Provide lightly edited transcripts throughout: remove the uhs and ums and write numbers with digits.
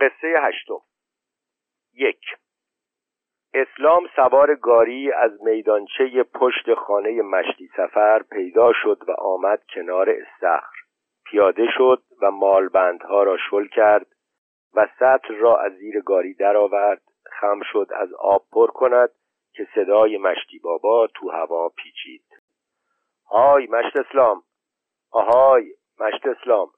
قصه هشتم. 1. اسلام سوار گاری از میدانچه پشت خانه مشتی سفر پیدا شد و آمد کنار استخر. پیاده شد و مالبندها را شل کرد و سطل را از زیر گاری درآورد. خم شد از آب پر کند که صدای مشتی بابا تو هوا پیچید. های مشت اسلام! آهای مشت اسلام!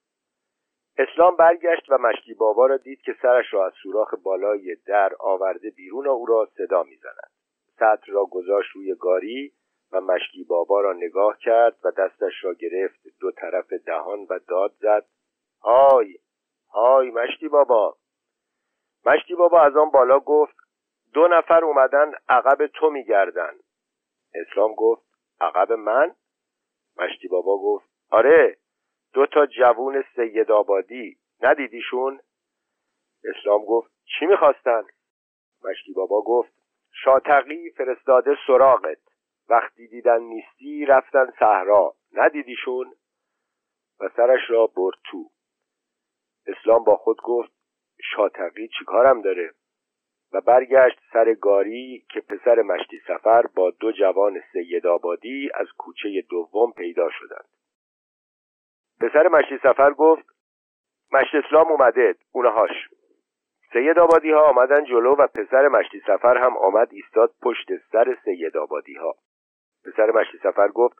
اسلام برگشت و مشتی بابا را دید که سرش را از سوراخ بالای در آورده بیرون و او را صدا می‌زند. سطل را گذاشت روی گاری و مشتی بابا را نگاه کرد و دستش را گرفت دو طرف دهان و داد زد: های! های مشتی بابا! مشتی بابا از آن بالا گفت: دو نفر اومدن عقب تو می‌گردن. اسلام گفت: عقب من؟ مشتی بابا گفت: آره، دو تا جوون سیدآبادی، ندیدیشون؟ اسلام گفت: چی میخواستن؟ مشتی بابا گفت: شاطقی فرستاده سراغت، وقتی دیدن نیستی رفتن صحرا، ندیدیشون؟ و سرش را برد تو. اسلام با خود گفت: شاطقی چی کارم داره؟ و برگشت سر گاری که پسر مشتی سفر با دو جوان سیدآبادی از کوچه دوم پیدا شدند. پسر مشتی سفر گفت: مشتی اسلام اومده، اونهاش. سیدآبادی ها آمدن جلو و پسر مشتی سفر هم آمد ایستاد پشت سر سیدآبادی ها. پسر مشتی سفر گفت: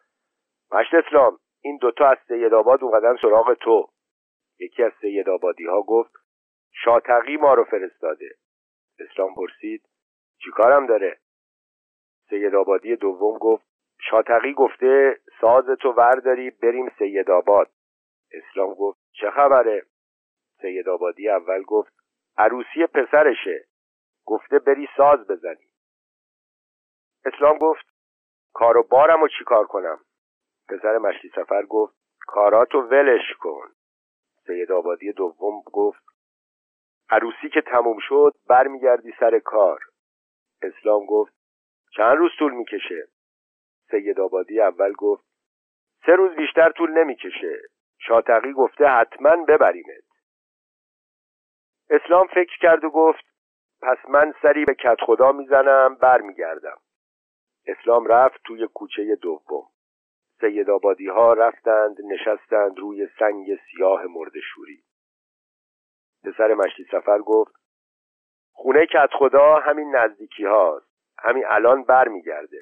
مشتی اسلام، این دوتا از سیدآباد اومدن سراغ تو. یکی از سیدآبادی ها گفت: شاطقی ما رو فرستاده. اسلام پرسید: چی کارم داره؟ سیدآبادی دوم گفت: شاطقی گفته ساز تو ورداری بریم سیدآباد. اسلام گفت: چه خبره؟ سیدآبادی اول گفت: عروسی پسرشه، گفته بری ساز بزنی. اسلام گفت: کار و بارم و چی کار کنم؟ پسر مشتی سفر گفت: کاراتو ولش کن. سیدآبادی دوم گفت: عروسی که تموم شد برمیگردی سر کار. اسلام گفت: چند روز طول میکشه؟ سیدآبادی اول گفت: 3 روز بیشتر طول نمیکشه. شاطقی گفته حتما ببریمت. اسلام فکر کرد و گفت: پس من سری به کدخدا میزنم برمیگردم. اسلام رفت توی کوچه دوم. سیدآبادی ها رفتند نشستند روی سنگ سیاه مرده‌شوری. پسر مشتی سفر گفت: خونه کدخدا همین نزدیکی هاست، همین الان برمیگرده.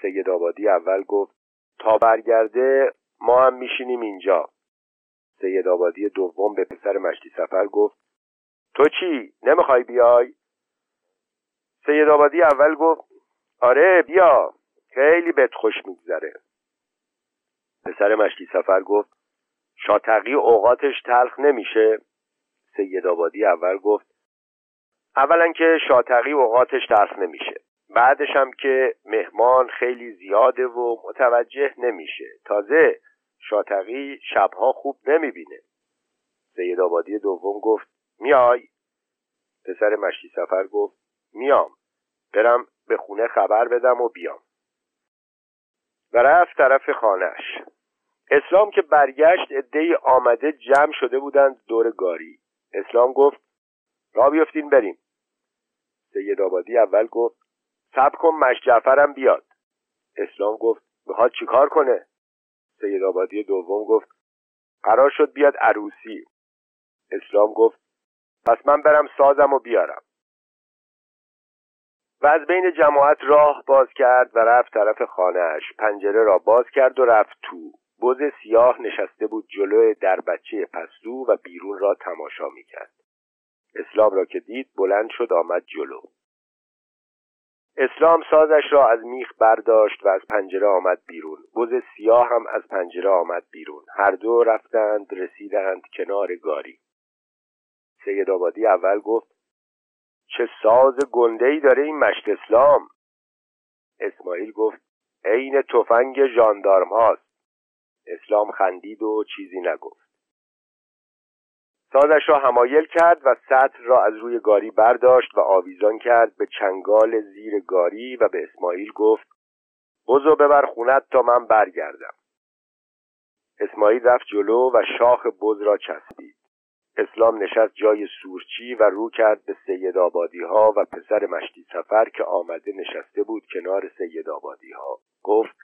سیدآبادی اول گفت: تا برگرده ما هم میشینیم اینجا. سیدآبادی دوم به پسر مشتی سفر گفت: تو چی؟ نمیخوای بیای؟ سیدآبادی اول گفت: آره بیا، خیلی بهت خوش میگذره. پسر مشتی سفر گفت: شاطقی اوقاتش تلخ نمیشه؟ سیدآبادی اول گفت: اولا که شاطقی اوقاتش تلخ نمیشه، بعدش هم که مهمان خیلی زیاده و متوجه نمیشه، تازه شاطقی شبها خوب نمیبینه. سیدآبادی دوم گفت: میای؟ پسر مشتی سفر گفت: میام، برم به خونه خبر بدم و بیام. و رفت طرف خانهش. اسلام که برگشت عده‌ای آمده جمع شده بودند دور گاری. اسلام گفت: راه بیفتین بریم. سیدآبادی اول گفت: صبر کن مشت جعفرم بیاد. اسلام گفت: میخواد چی کار کنه؟ سیدآبادی دوم گفت: قرار شد بیاد عروسی. اسلام گفت: پس من برم سازم و بیارم. و از بین جماعت راه باز کرد و رفت طرف خانهش. پنجره را باز کرد و رفت تو. بز سیاه نشسته بود جلوی دربچه پستو و بیرون را تماشا میکرد. اسلام را که دید بلند شد آمد جلو. اسلام سازش را از میخ برداشت و از پنجره آمد بیرون. بز سیاه هم از پنجره آمد بیرون. هر دو رفتند رسیدند کنار گاری. سیدآبادی اول گفت: چه ساز گنده‌ای داره این مشت اسلام. اسماعیل گفت: عین تفنگ ژاندارم هاست. اسلام خندید و چیزی نگفت. سازش را حمایل کرد و سطل را از روی گاری برداشت و آویزان کرد به چنگال زیر گاری و به اسماعیل گفت: بزو ببر خونت تا من برگردم. اسماعیل رفت جلو و شاخ بز را چسبید. اسلام نشست جای سورچی و رو کرد به سیدآبادی ها و پسر مشتی سفر که آمده نشسته بود کنار سیدآبادی ها. گفت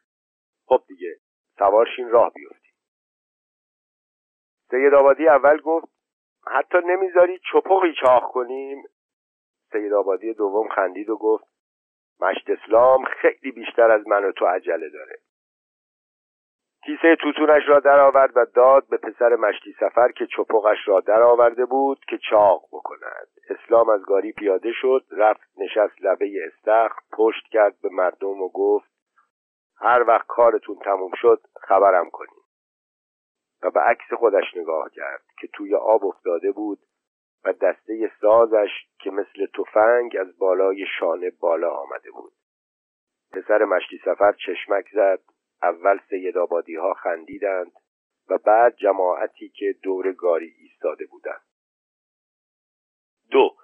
خب دیگه سوارشین راه بیفتیم. سیدآبادی اول گفت حتی نمیذاری چپقی چاخ کنیم؟ سیدآبادی دوم خندید و گفت مشت اسلام خیلی بیشتر از من و تو عجله داره. کیسه توتونش را درآورد و داد به پسر مشتی سفر که چپقش را درآورده بود که چاق بکند. اسلام از گاری پیاده شد، رفت نشست لبه استخر، پشت کرد به مردم و گفت هر وقت کارتون تموم شد خبرم کنید. و به عکس خودش نگاه کرد که توی آب افتاده بود و دسته سازش که مثل تفنگ از بالای شانه بالا آمده بود. پسر مشتی سفر چشمک زد. اول سیدآبادی ها خندیدند و بعد جماعتی که دور گاری ایستاده بودند. 2.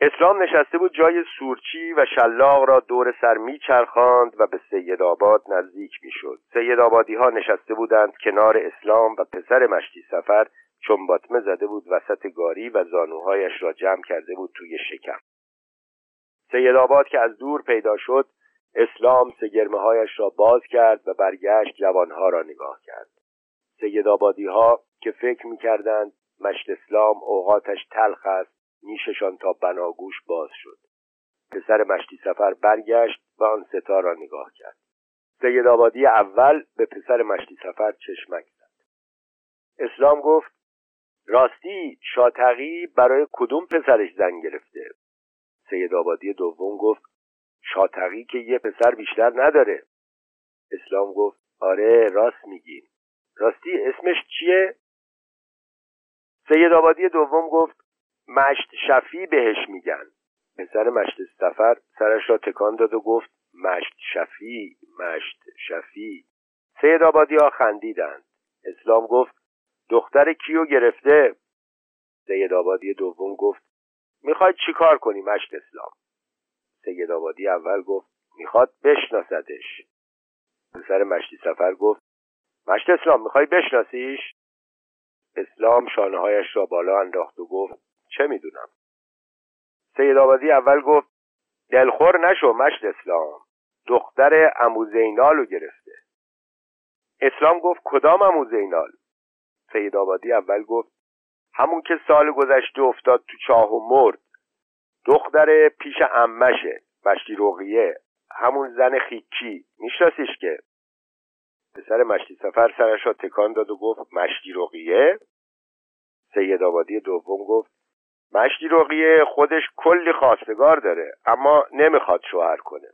اسلام نشسته بود جای سورچی و شلاق را دور سر میچرخاند و به سیدآباد نزدیک میشد. سیدآبادی ها نشسته بودند کنار اسلام و پسر مشتی سفر چنباتمه زده بود وسط گاری و زانوهایش را جمع کرده بود توی شکم. سیدآباد که از دور پیدا شد، اسلام سگرمه‌هایش را باز کرد و برگشت جوانها را نگاه کرد. سیدآبادی‌ها که فکر می‌کردند مشت اسلام اوقاتش تلخ است، نیششان تا بناگوش باز شد. پسر مشتی سفر برگشت و آن ستا را نگاه کرد. سیدآبادی اول به پسر مشتی سفر چشمک زد. اسلام گفت راستی شاطقی برای کدوم پسرش زن گرفته؟ سیدآبادی دوم گفت شاطقی که یه پسر بیشتر نداره. اسلام گفت آره راست میگین. راستی اسمش چیه؟ سیدآبادی دوم گفت مشت شفی بهش میگن. پسر مشت سفر سرش را تکان داد و گفت مشت شفی مشت شفی. سیدآبادی ها خندیدند. اسلام گفت دختر کیو گرفته؟ سیدآبادی دوم گفت میخوای چیکار کنی مشت اسلام؟ سیدآبادی اول گفت میخواد بشناستش. پسر مشتی سفر گفت مشت اسلام میخوای بشناسیش؟ اسلام شانه‌هایش را بالا انداخت و گفت چه میدونم. سیدآبادی اول گفت دلخور نشو مشت اسلام، دختر عمو زینال رو گرفته. اسلام گفت کدام عمو زینال؟ سیدآبادی اول گفت همون که سال گذشته افتاد تو چاه و مرد، دختر پیش عمشه مشتی رقیه، همون زن خیکی، میشناسیش که؟ پسر مشتی سفر سرش را تکان داد و گفت مشتی رقیه؟ سیدآبادی دوم گفت مشتی رقیه خودش کلی خواستگار داره اما نمیخواد شوهر کنه.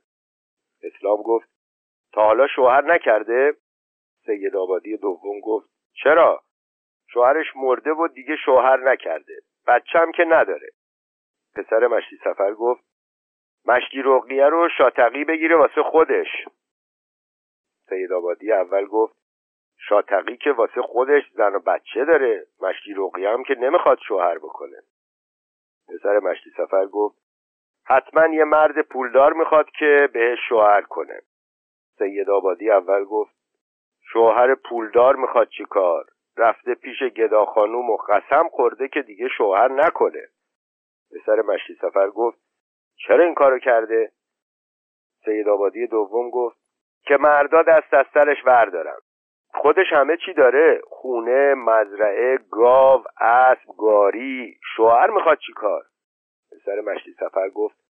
اسلام گفت تا حالا شوهر نکرده؟ سیدآبادی دوم گفت چرا؟ شوهرش مرده و دیگه شوهر نکرده، بچه‌م که نداره. پسر مشتی سفر گفت مشتی رقیه رو شاطقی بگیره واسه خودش. سیدآبادی اول گفت شاطقی که واسه خودش زن و بچه داره، مشتی رقیه هم که نمیخواد شوهر بکنه. پسر مشتی سفر گفت حتما یه مرد پولدار میخواد که بهش شوهر کنه. سیدآبادی اول گفت شوهر پولدار میخواد چی کار؟ رفته پیش گدا خانوم و قسم خورده که دیگه شوهر نکنه. پسر مشتی سفر گفت چرا این کارو کرده؟ سیدآبادی دوم گفت که مردا دست از سرش بردارن، خودش همه چی داره، خونه، مزرعه، گاو، اسب، گاری، شوهر میخواد چی کار؟ پسر مشتی سفر گفت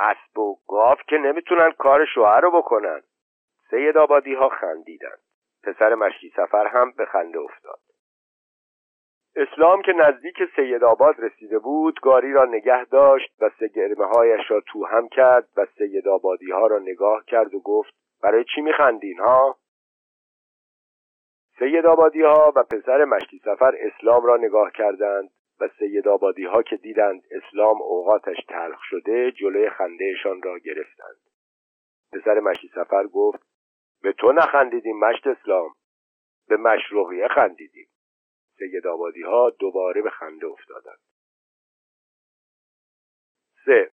اسب و گاو که نمیتونن کار شوهر رو بکنن. سیدآبادی ها خندیدند. پسر مشتی سفر هم به خنده افتاد. اسلام که نزدیک سیدآباد رسیده بود گاری را نگه داشت و سگرمه‌هایش را تو هم کرد و سیدآبادی‌ها را نگاه کرد و گفت برای چی میخندین ها؟ سیدآبادی‌ها و پسر مشتی سفر اسلام را نگاه کردند و سیدآبادی‌ها که دیدند اسلام اوقاتش تلخ شده جلوی خندهشان را گرفتند. پسر مشتی سفر گفت به تو نخندیدیم مشت اسلام، به مشروقیه خندیدیم. سیدآبادی‌ها دوباره به خنده افتادند. 3.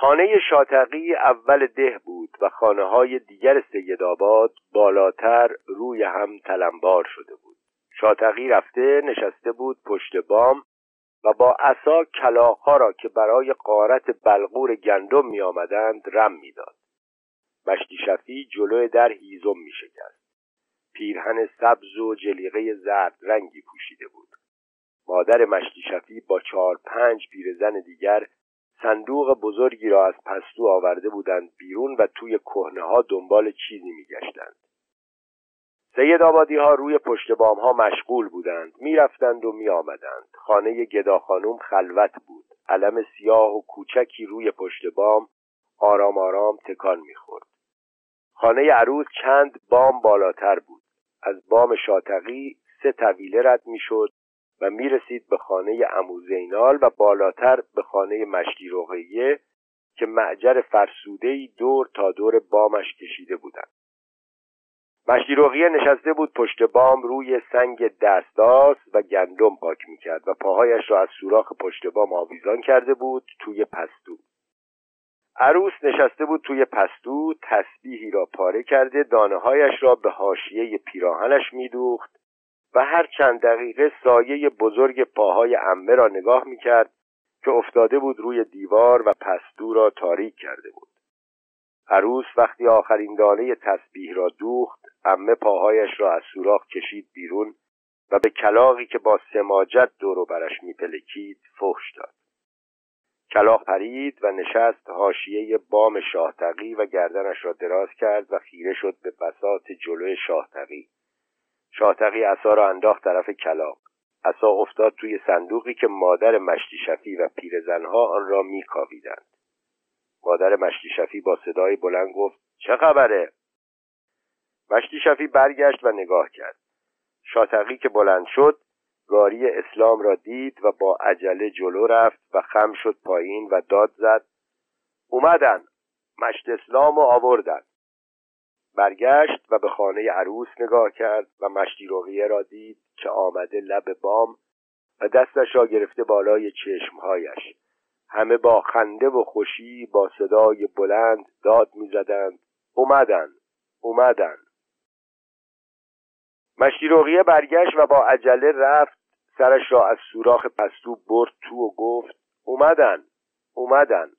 خانه شاطقی اول ده بود و خانه‌های دیگر سیدآباد بالاتر روی هم تلمبار شده بود. شاطقی رفته نشسته بود پشت بام و با عصا کلاغ‌ها را که برای غارت بلغور گندم می‌آمدند رم می‌داد. مشتی شفیع جلوی در هیزم می‌شکست. پیرهن سبز و جلیقه زرد رنگی پوشیده بود. مادر مشتی شفیع با 4-5 پیرزن دیگر صندوق بزرگی را از پستو آورده بودند بیرون و توی کهنه‌ها دنبال چیزی می‌گشتند. سیدآبادی‌ها روی پشت بام‌ها مشغول بودند، می‌رفتند و می‌آمدند. خانه گدا خانم خلوت بود. علم سیاه و کوچکی روی پشت بام آرام آرام تکان می‌خورد. خانه عروس چند بام بالاتر بود. از بام شاطقی 3 طویله رد می‌شد و میرسید به خانه عمو زینال و بالاتر به خانه مشتی رقیه که معجر فرسوده‌ای دور تا دور بامش کشیده بودند. مشتی رقیه نشسته بود پشت بام روی سنگ دستاس و گندم پاک میکرد و پاهایش را از سوراخ پشت بام آویزان کرده بود توی پستو. عروس نشسته بود توی پستو، تسبیحی را پاره کرده دانه‌هایش را به حاشیه پیراهنش میدوخت و هر چند دقیقه سایه بزرگ پاهای عمه را نگاه میکرد که افتاده بود روی دیوار و پستو را تاریک کرده بود. عروس وقتی آخرین دانه تسبیح را دوخت، عمه پاهایش را از سوراخ کشید بیرون و به کلاغی که با سماجت دور و برش میپلکید فحش داد. کلاغ پرید و نشست حاشیه بام شاطقی و گردنش را دراز کرد و خیره شد به بساط جلوی شاطقی. شاطقی عصا را انداخت طرف کلاغ. عصا افتاد توی صندوقی که مادر مشتی شفیع و پیرزنها آن را میکاویدند. مادر مشتی شفیع با صدای بلند گفت: چه خبره؟ مشتی شفیع برگشت و نگاه کرد. شاطقی که بلند شد گاری اسلام را دید و با عجله جلو رفت و خم شد پایین و داد زد: اومدن، مشت اسلام را آوردن. برگشت و به خانه عروس نگاه کرد و مشتی رقیه را دید که آمده لب بام و دستش را گرفته بالای چشمهایش. همه با خنده و خوشی با صدای بلند داد می‌زدند: اومدن، اومدن. مشتی رقیه برگشت و با عجله رفت، سرش را از سوراخ پستو برد تو و گفت: اومدن، اومدن.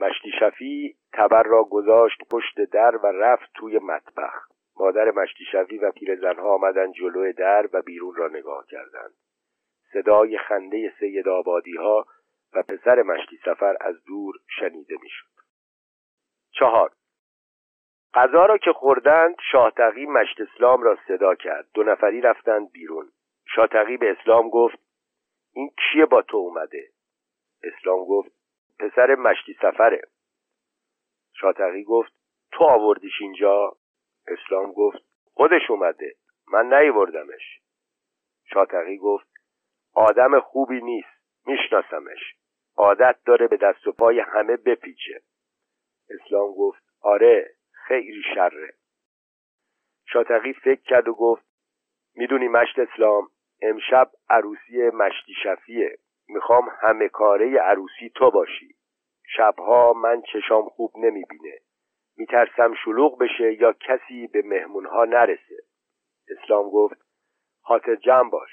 مشتی شفیع تبر را گذاشت پشت در و رفت توی مطبخ. مادر مشتی شفیع و پیرزنها آمدند جلوی در و بیرون را نگاه کردند. صدای خنده سیدآبادی‌ها و پسر مشتی سفر از دور شنیده میشد. 4. غذا را که خوردند، شاطقی مشت اسلام را صدا کرد. 2 نفری رفتند بیرون. شاطقی به اسلام گفت: این کیه با تو اومده؟ اسلام گفت: پسر مشتی سفره. شاطقی گفت: تو آوردیش اینجا؟ اسلام گفت: خودش اومده، من نیاوردمش. شاطقی گفت: آدم خوبی نیست، میشناسمش، عادت داره به دست و پای همه بپیچه. اسلام گفت: آره، خیلی شره. شاطقی فکر کرد و گفت: میدونی مشت اسلام، امشب عروسی مشتی شفیعه، میخوام همه کاره عروسی تو باشی. شبها من چشام خوب نمیبینه، میترسم شلوغ بشه یا کسی به مهمونها نرسه. اسلام گفت: خاطر جمع باش.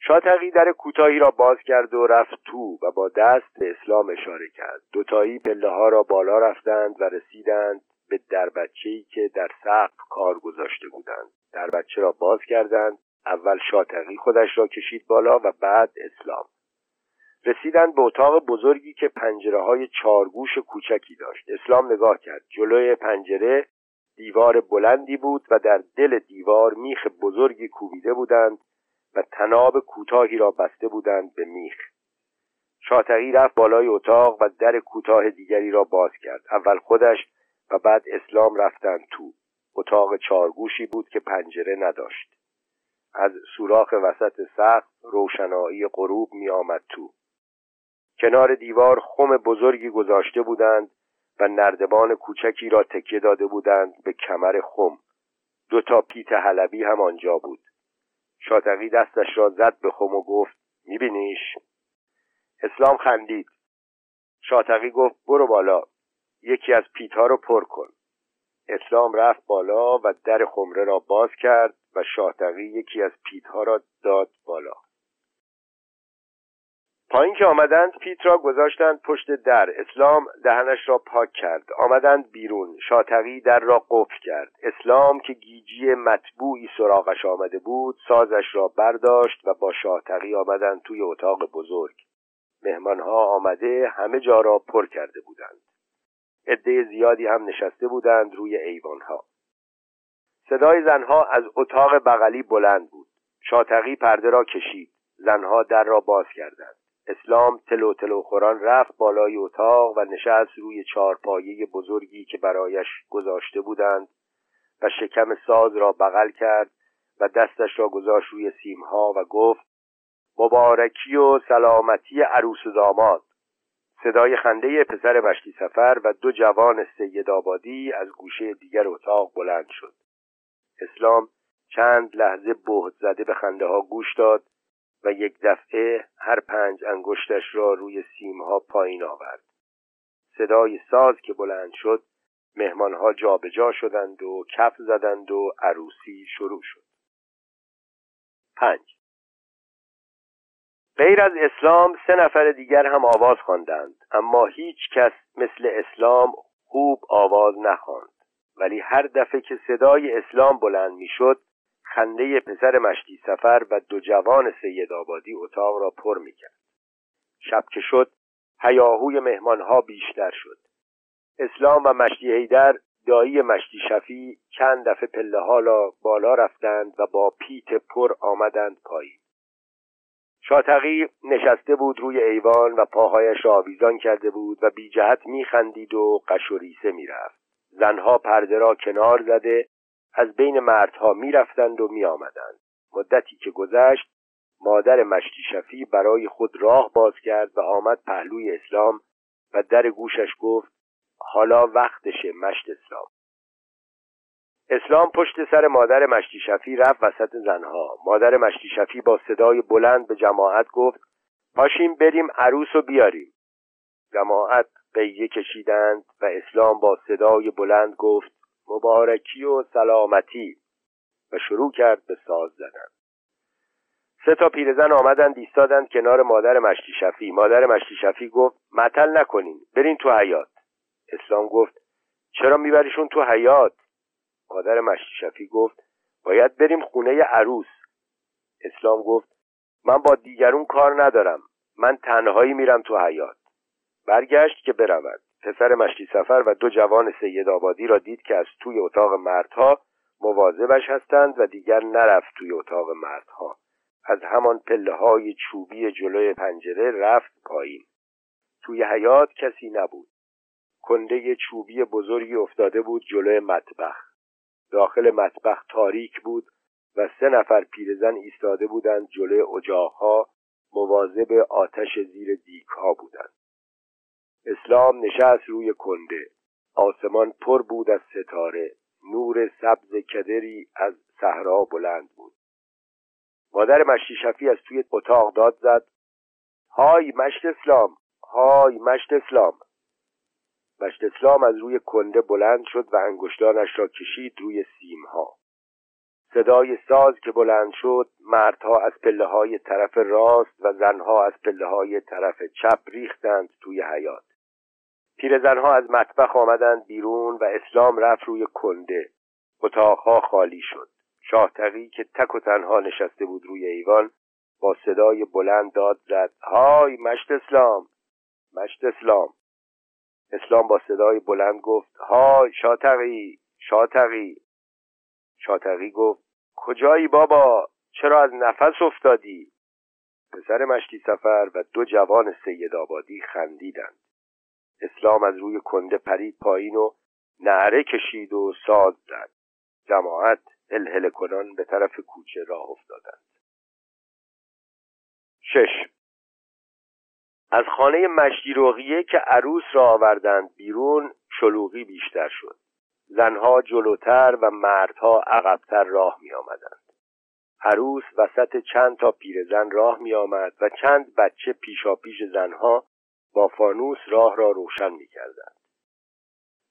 شاطقی در کوتاهی را باز کرد و رفت تو و با دست به اسلام اشاره کرد. 2تایی پله ها را بالا رفتند و رسیدند به دربچه‌ای که در سقف کار گذاشته بودند. دربچه را باز کردند. اول شاطقی خودش را کشید بالا و بعد اسلام. رسیدند به اتاق بزرگی که پنجره‌های 4 گوش کوچکی داشت. اسلام نگاه کرد. جلوی پنجره دیوار بلندی بود و در دل دیوار میخ بزرگی کوبیده بودند و تناب کوتاهی را بسته بودند به میخ. شاطقی رفت بالای اتاق و در کوتاه دیگری را باز کرد. اول خودش و بعد اسلام رفتند تو. اتاق 4 گوشی بود که پنجره نداشت. از سوراخ وسط سقف روشنایی غروب می آمد تو. کنار دیوار خم بزرگی گذاشته بودند و نردبان کوچکی را تکیه داده بودند به کمر خم. 2 تا پیت حلبی هم آنجا بود. شاطقی دستش را زد به خم و گفت: میبینیش؟ اسلام خندید. شاطقی گفت برو بالا، یکی از پیت‌ها رو پر کن. اسلام رفت بالا و در خمره را باز کرد و شاطقی یکی از پیت‌ها را داد بالا. پایین که آمدند پیت را گذاشتند پشت در. اسلام دهنش را پاک کرد. آمدند بیرون. شاطقی در را قفل کرد. اسلام که گیجی مطبوعی سراغش آمده بود سازش را برداشت و با شاطقی آمدند توی اتاق بزرگ. مهمانها آمده همه جا را پر کرده بودند. عده زیادی هم نشسته بودند روی ایوانها. صدای زنها از اتاق بغلی بلند بود. شاطقی پرده را کشید. زنها در را باز کردند. اسلام تلو تلو خوران رفت بالای اتاق و نشست روی چارپایه بزرگی که برایش گذاشته بودند و شکم ساز را بغل کرد و دستش را گذاشت روی سیمها و گفت مبارکی و سلامتی عروس و داماد. صدای خنده پسر مشتی سفر و دو جوان سید آبادی از گوشه دیگر اتاق بلند شد. اسلام چند لحظه بهت زده به خنده ها گوش داد و یک دفعه هر 5 انگشتش را روی سیمها پایین آورد. صدای ساز که بلند شد مهمانها جابجا شدند و کف زدند و عروسی شروع شد. 5. غیر از اسلام 3 نفر دیگر هم آواز خواندند، اما هیچ کس مثل اسلام خوب آواز نخواند. ولی هر دفعه که صدای اسلام بلند میشد خنده پسر مشتی سفر و دو جوان سید آبادی اتاق را پر میکرد. شب که شد هیاهوی مهمانها بیشتر شد. اسلام و مشتی حیدر دایی مشتی شفیع چند دفعه پله ها را بالا رفتند و با پیت پر آمدند پایین. شاطقی نشسته بود روی ایوان و پاهایش را آویزان کرده بود و بی جهت می خندید و قش و ریسه می رفت. زنها پرده را کنار زده از بین مردها می رفتند و می آمدند. مدتی که گذشت مادر مشتی شفیع برای خود راه باز کرد و آمد پهلوی اسلام و در گوشش گفت حالا وقتشه مشت اسلام. اسلام پشت سر مادر مشتی شفیع رفت وسط زنها. مادر مشتی شفیع با صدای بلند به جماعت گفت پاشیم بریم عروس رو بیاریم. جماعت قیه کشیدند و اسلام با صدای بلند گفت مبارکی و سلامتی و شروع کرد به ساز زدن. 3 پیرزن آمدند ایستادند کنار مادر مشتی شفیع. مادر مشتی شفیع گفت معطل نکنین برین تو حیاط. اسلام گفت چرا میبریشون تو حیاط؟ مادر مشتی شفیع گفت باید بریم خونه عروس. اسلام گفت من با دیگرون کار ندارم، من تنهایی میرم تو حیاط. برگشت که برود. پسر مشتی سفر و دو جوان سید آبادی را دید که از توی اتاق مردها مواظبش هستند و دیگر نرفت توی اتاق مردها. از همان پله‌های چوبی جلوی پنجره رفت پایین. توی حیاط کسی نبود. کنده چوبی بزرگی افتاده بود جلوی مطبخ. داخل مطبخ تاریک بود و 3 نفر پیرزن ایستاده بودند جلوی اجاقها، مواظب آتش زیر دیگها بودند. اسلام نشست روی کنده. آسمان پر بود از ستاره. نور سبز کدری از صحرا بلند بود. مادر مشتی شفیع از توی اتاق داد زد های مشت اسلام، های مشت اسلام. مشت اسلام از روی کنده بلند شد و انگشتانش را کشید روی سیمها. صدای ساز که بلند شد مردها از پله‌های طرف راست و زنها از پله‌های طرف چپ ریختند توی حیاط. پیرزنها از مطبخ آمدند بیرون و اسلام رفت روی کنده. اتاقها خالی شد. شاطقی که تک و تنها نشسته بود روی ایوان با صدای بلند داد زد های مشت اسلام، مشت اسلام. اسلام با صدای بلند گفت های شاطقی، شاطقی. شاطقی گفت کجایی بابا؟ چرا از نفس افتادی؟ پسر مشتی سفر و دو جوان سید آبادی خندیدند. اسلام از روی کنده پرید پایین و نعره کشید و ساز زد. جماعت هلهله کنان به طرف کوچه راه افتادند. 6. از خانه مشتی رقیه که عروس را آوردند بیرون شلوغی بیشتر شد. زنها جلوتر و مردها عقبتر راه می آمدند. عروس وسط چند تا پیرزن راه می آمد و چند بچه پیشاپیش زنها با فانوس راه را روشن می‌کردند.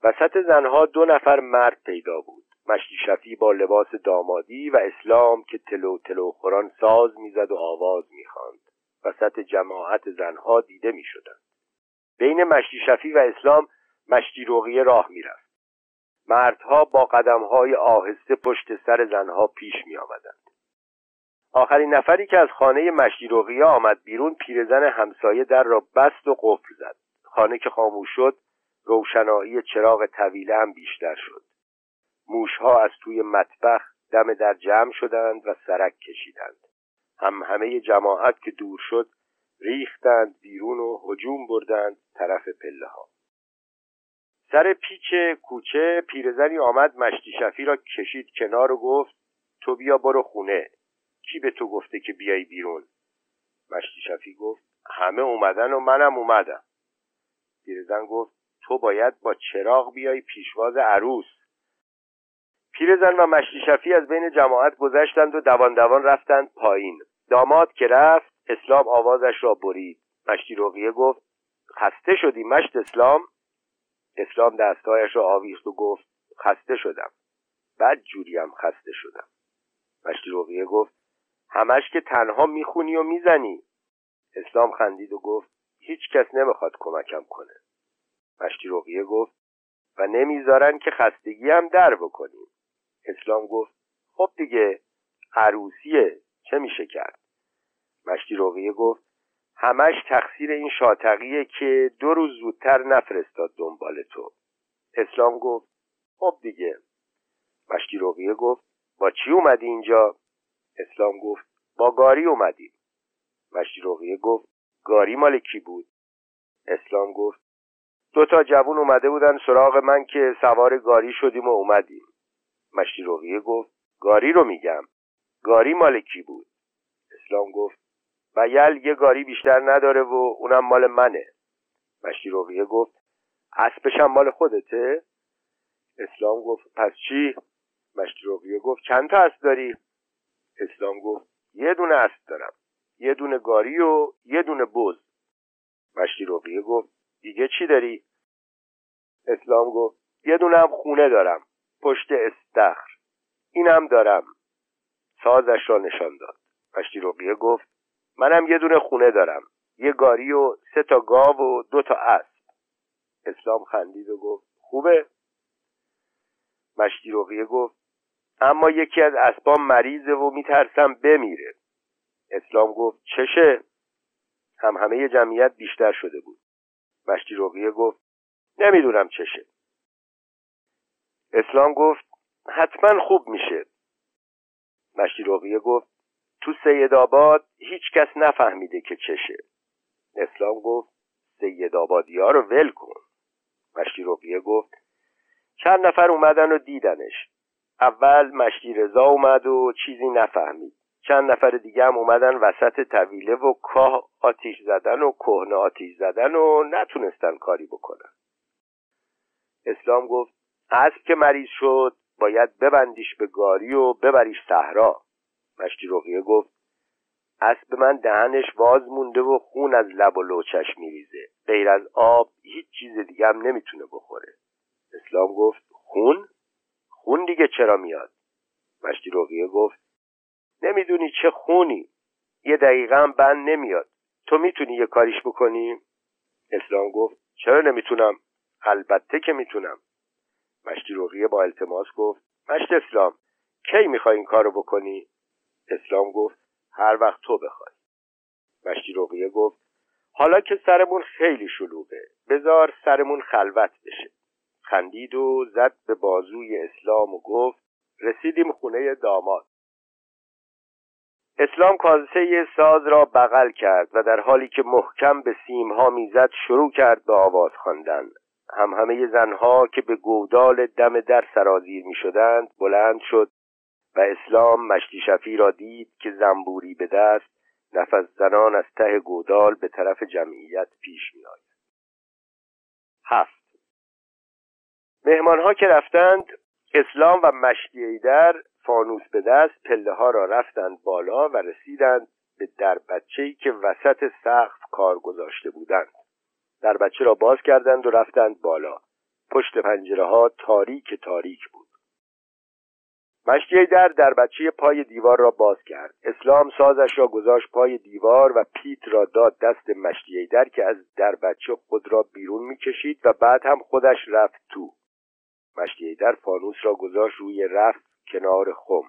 وسط زنها دو نفر مرد پیدا بود، مشتی شفی با لباس دامادی و اسلام که تلو تلو خوران ساز می‌زد و آواز می‌خواند. وسط جماعت زنها دیده می‌شدند. بین مشتی شفی و اسلام مشتی رقیه راه می‌رفت. مردها با قدم‌های آهسته پشت سر زنها پیش می‌آمدند. آخرین نفری که از خانه مشتی رقیه آمد بیرون، پیرزن همسایه در را بست و قفل زد. خانه که خاموش شد، روشنایی چراغ طویله هم بیشتر شد. موشها از توی مطبخ دم در جمع شدند و سرک کشیدند. همه جماعت که دور شد ریختند بیرون و هجوم بردند طرف پله‌ها. سر پیچ کوچه پیرزنی آمد مشتی شفی را کشید کنار و گفت تو بیا برو خونه. کی به تو گفته که بیای بیرون؟ مشتی شفی گفت همه اومدن و منم اومدم. پیرزن گفت تو باید با چراغ بیای پیشواز عروس. پیرزن و مشتی شفی از بین جماعت گذشتند و دوان دوان رفتند پایین. داماد که رفت، اسلام آوازش را برید. مشتی رقیه گفت خسته شدی مشت اسلام؟ اسلام دستایش را آویخت و گفت خسته شدم، بد جوریم خسته شدم. مشتی رقیه گفت همش که تنها میخونی و میزنی. اسلام خندید و گفت هیچ کس نمیخواد کمکم کنه. مشتی رقیه گفت و نمیذارن که خستگی هم در بکنیم. اسلام گفت خب دیگه عروسیه، چه میشه کرد؟ مشتی رقیه گفت همش تقصیر این شاطقیه که 2 روز زودتر نفرستاد دنبال تو. اسلام گفت خب دیگه. مشتی رقیه گفت با چی اومدی اینجا؟ اسلام گفت با گاری اومدیم. مشتی رقیه گفت گاری مال کی بود؟ اسلام گفت 2 تا جوون اومده بودن سراغ من که سوار گاری شدیم و اومدیم. مشتی رقیه گفت گاری رو میگم، گاری مال کی بود؟ اسلام گفت بیل 1 گاری بیشتر نداره و اونم مال منه. مشتی رقیه گفت اسبشم مال خودته؟ اسلام گفت پس چی؟ مشتی رقیه گفت چند تا اسب داری؟ اسلام گفت 1 دونه اسب دارم، 1 دونه گاری و 1 دونه بز. مشتی رقیه گفت دیگه چی داری؟ اسلام گفت 1 دونه هم خونه دارم پشت استخر، اینم دارم. سازش را نشان داد. مشتی رقیه گفت منم 1 دونه خونه دارم، 1 گاری و 3 تا گاو و 2 تا اسب. اسلام خندید و گفت خوبه. مشتی رقیه گفت اما یکی از اسبام مریضه و میترسم بمیره. اسلام گفت چشه؟ همه جمعیت بیشتر شده بود. مشتی رقیه گفت نمیدونم چشه. اسلام گفت حتما خوب میشه. مشتی رقیه گفت تو سیدآباد هیچ کس نفهمیده که چشه. اسلام گفت سیدآبادی‌ها رو ول کن. مشتی رقیه گفت چند نفر اومدن و دیدنش. اول مشتی رضا اومد و چیزی نفهمید. چند نفر دیگه هم اومدن وسط طویله و کاه آتیش زدن و کهنه آتیش زدن و نتونستن کاری بکنن. اسلام گفت اسب که مریض شد باید ببندیش به گاری و ببریش صحرا. مشتی رقیه گفت اسب من دهنش باز مونده و خون از لب و لوچش میریزه، غیر از آب هیچ چیز دیگه هم نمیتونه بخوره. اسلام گفت خون دیگه چرا میاد؟ مشتی رقیه گفت نمیدونی چه خونی، 1 دقیقه هم بند نمیاد، تو میتونی 1 کاریش بکنی؟ اسلام گفت چرا نمیتونم، البته که میتونم. مشتی رقیه با التماس گفت مشت اسلام کی میخوای این کارو بکنی؟ اسلام گفت هر وقت تو بخوای. مشتی رقیه گفت حالا که سرمون خیلی شلوغه، بذار سرمون خلوت بشه. خندید و زد به بازوی اسلام و گفت رسیدیم خونه داماد. اسلام کاسه ساز را بغل کرد و در حالی که محکم به سیمها میزد شروع کرد به آواز خواندن. همه زنها که به گودال دم در سرازیر میشدند بلند شد و اسلام مشتی شفی را دید که زنبوری به دست نفس زنان از ته گودال به طرف جمعیت پیش می‌آید. 7. مهمان‌ها که رفتند، اسلام و مشتی ایدر فانوس به دست پله‌ها را رفتند بالا و رسیدند به دربچه‌ای که وسط سقف کار گذاشته بودند. در بچه را باز کردند و رفتند بالا. پشت پنجره ها تاریک تاریک بود. مشتی در بچه پای دیوار را باز کرد. اسلام سازش را گذاشت پای دیوار و پیت را داد دست مشتی در که از در بچه خود را بیرون می‌کشید و بعد هم خودش رفت تو. مشتی در فانوس را گذاشت روی رفت کنار خم.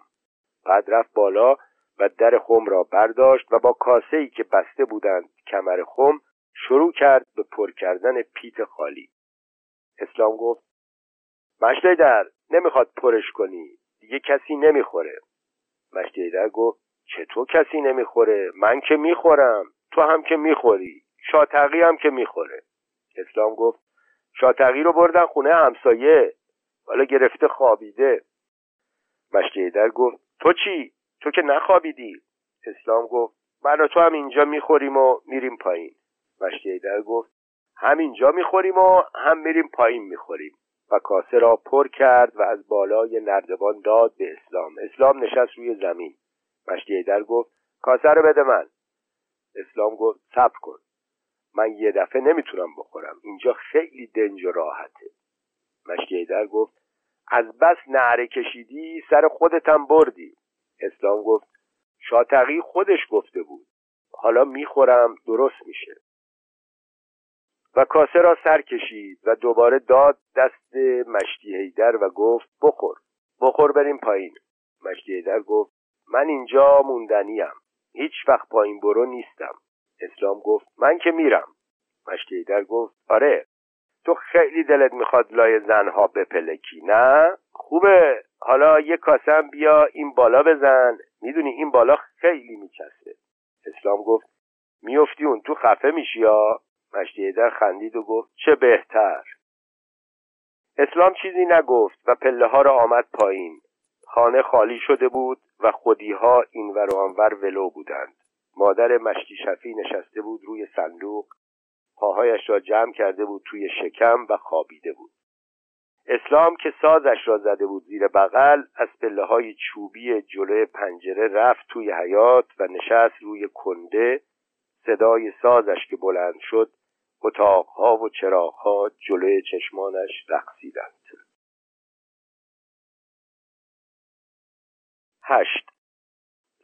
بعد رفت بالا و در خم را برداشت و با کاسه‌ای که بسته بودند کمر خم شروع کرد به پر کردن پیت خالی. اسلام گفت: مشتی در نمیخواد پرش کنی، دیگه کسی نمیخوره. مشتی در گفت: چطور کسی نمیخوره؟ من که میخورم، تو هم که میخوری، شاطقی هم که میخوره. اسلام گفت: شاطقی رو بردن خونه همسایه، حالا گرفته خوابیده. مشتی در گفت: تو چی؟ تو که نخوابیدی. اسلام گفت: من و تو هم اینجا میخوریم و میریم پایین. مشتی در گفت: همینجا میخوریم و هم میریم پایین میخوریم. و کاسه را پر کرد و از بالای نردبان داد به اسلام. اسلام نشست روی زمین. مشتی در گفت: کاسه رو بده من. اسلام گفت: صبر کن، من یه دفعه نمیتونم بخورم، اینجا خیلی دنج و راحته. مشتی در گفت: از بس نعره کشیدی سر خودتم بردی. اسلام گفت: شاطقی خودش گفته بود، حالا میخورم درست میشه. و کاسه را سر کشید و دوباره داد دست مشتی حیدر و گفت: بخور بریم پایین. مشتی حیدر گفت: من اینجا موندنیم، هیچ وقت پایین برو نیستم. اسلام گفت: من که میرم. مشتی حیدر گفت: آره، تو خیلی دلت میخواد لای زنها بپلکی، نه؟ خوبه، حالا یه کاسه هم بیا این بالا بزن، میدونی این بالا خیلی میچسبه. اسلام گفت: میفتی اون تو خفه میشی یا؟ مشتی حیدر خندید و گفت: چه بهتر. اسلام چیزی نگفت و پله ها را آمد پایین. خانه خالی شده بود و خودی ها اینور و آنور ولو بودند. مادر مشتی شفی نشسته بود روی صندوق، پاهایش را جمع کرده بود توی شکم و خوابیده بود. اسلام که سازش را زده بود زیر بغل، از پله های چوبی جلوی پنجره رفت توی حیاط و نشست روی کنده. صدای سازش که بلند شد، اتاقها و چراغها جلوی چشمانش رقصیدند. 8.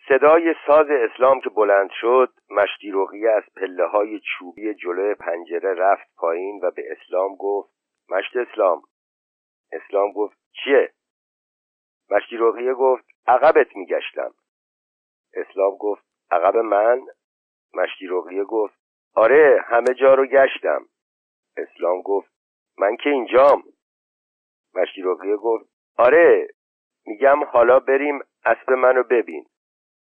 صدای ساز اسلام که بلند شد، مشتی رقیه از پله‌های چوبی جلوی پنجره رفت پایین و به اسلام گفت: مشت اسلام. اسلام گفت: چیه؟ مشتی رقیه گفت: عقبت میگشتم. اسلام گفت: عقب من؟ مشتی رقیه گفت: آره، همه جا رو گشتم. اسلام گفت: من که اینجام. مشتی رقیه گفت: آره، میگم حالا بریم اسب منو ببین.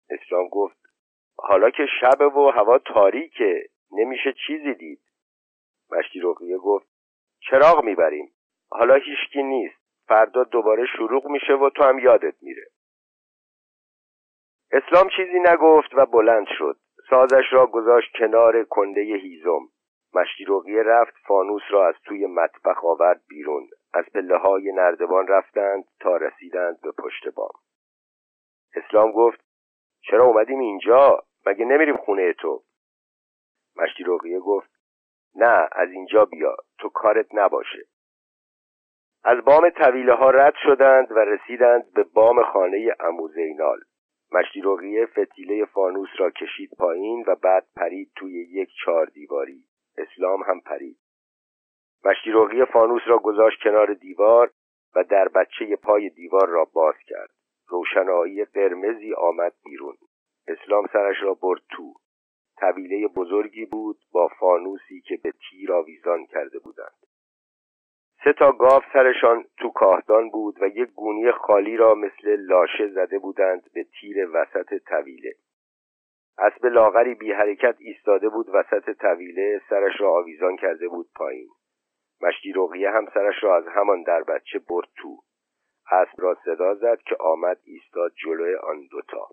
اسلام گفت: حالا که شبه و هوا تاریکه، نمیشه چیزی دید. مشتی رقیه گفت: چراغ میبریم، حالا هیچکی نیست، فردا دوباره شروق میشه و تو هم یادت میره. اسلام چیزی نگفت و بلند شد. سازش را گذاشت کنار کنده هیزم. مشتی رقیه رفت فانوس را از توی مطبخ آورد بیرون. از پله‌های نردبان رفتند تا رسیدند به پشت بام. اسلام گفت: چرا اومدیم اینجا؟ مگه نمیریم خونه تو؟ مشتی رقیه گفت: نه، از اینجا بیا، تو کارت نباشه. از بام طویله ها رد شدند و رسیدند به بام خانه عمو زینال. مشتی رقیه فتیله فانوس را کشید پایین و بعد پرید توی یک چهار دیواری. اسلام هم پرید. مشتی رقیه فانوس را گذاشت کنار دیوار و در بچه پای دیوار را باز کرد. روشنایی قرمزی آمد بیرون. اسلام سرش را برد تو. طویله بزرگی بود با فانوسی که به تیر آویزان کرده بودند. 3 تا گاو سرشان تو کاهدان بود و یک گونی خالی را مثل لاشه زده بودند به تیر وسط طویله. اسب لاغری بی حرکت ایستاده بود وسط طویله، سرش را آویزان کرده بود پایین. مشتی رقیه هم سرش را از همان دربچه برد تو. اسب را صدا زد که آمد ایستاد جلوی آن 2 تا.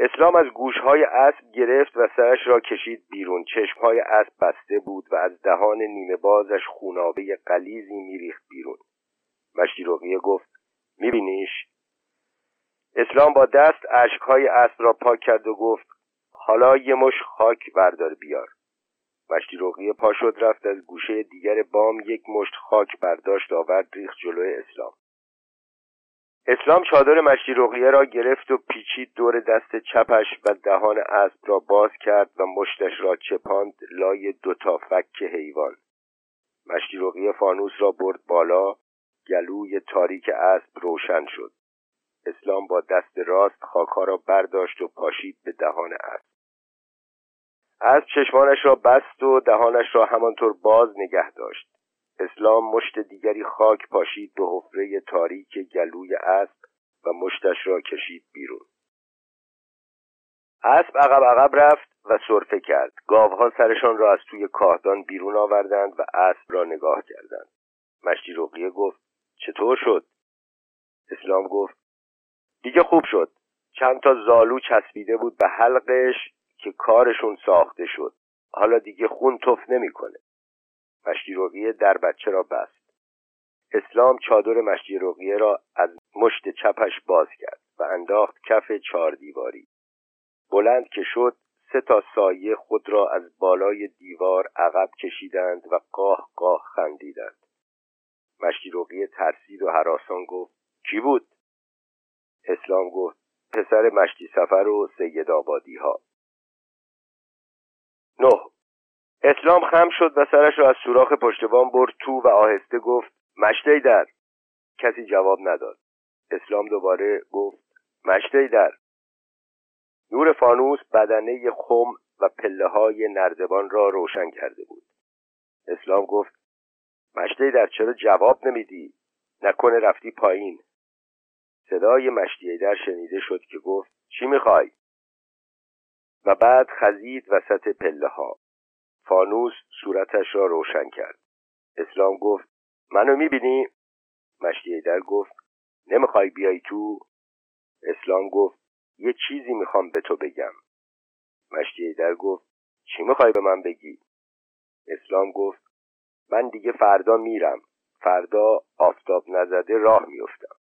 اسلام از گوشهای اسب گرفت و سرش را کشید بیرون. چشمهای اسب بسته بود و از دهان نیمه بازش خونابه غلیظی میریخت بیرون. مشتی رقیه گفت: میبینیش؟ اسلام با دست اشکهای اسب را پاک کرد و گفت: حالا یه مش خاک بردار بیار. مشتی رقیه پا شد، رفت از گوشه دیگر بام یک مشت خاک برداشت، آورد ریخت جلوی اسلام. اسلام چادر مشتی رقیه را گرفت و پیچید دور دست چپش و دهان اسب را باز کرد و مشتش را چپاند لای دوتا فک حیوان. مشتی رقیه فانوس را برد بالا، گلوی تاریک اسب روشن شد. اسلام با دست راست خاک‌ها را برداشت و پاشید به دهان اسب. اسب چشمانش را بست و دهانش را همانطور باز نگه داشت. اسلام مشت دیگری خاک پاشید به حفره تاریک گلوی اسب و مشتش را کشید بیرون. اسب عقب عقب رفت و سرفه کرد. گاوها سرشان را از توی کاهدان بیرون آوردند و اسب را نگاه کردند. مشتی رقیه گفت: چطور شد؟ اسلام گفت: دیگه خوب شد. چند تا زالو چسبیده بود به حلقش که کارشون ساخته شد. حالا دیگه خون تف نمی کنه. مشتی رقیه در بچه را بست. اسلام چادر مشتی رقیه را از مشت چپش باز کرد و انداخت کف چار دیواری. بلند که شد، 3 تا سایه خود را از بالای دیوار عقب کشیدند و قاه قاه خندیدند. مشتی رقیه ترسید و هراسان گفت: کی بود؟ اسلام گفت: پسر مشتی سفر و سید آبادی ها. 9. اسلام خم شد و سرش را از سوراخ پشتبان برد تو و آهسته گفت: مشتی در. کسی جواب نداد. اسلام دوباره گفت: مشتی در. نور فانوس بدنه خم و پله‌های نردبان را روشن کرده بود. اسلام گفت: مشتی در چرا جواب نمیدی؟ نکنه رفتی پایین؟ صدای مشتی در شنیده شد که گفت: چی میخوای؟ و بعد خزید وسط پله‌ها. فانوس صورتش را روشن کرد. اسلام گفت: منو میبینی؟ مشتی در گفت: نمیخوای بیای تو؟ اسلام گفت: یه چیزی میخوام به تو بگم. مشتی در گفت: چی میخوای به من بگی؟ اسلام گفت: من دیگه فردا میرم. فردا آفتاب نزده راه میفتم.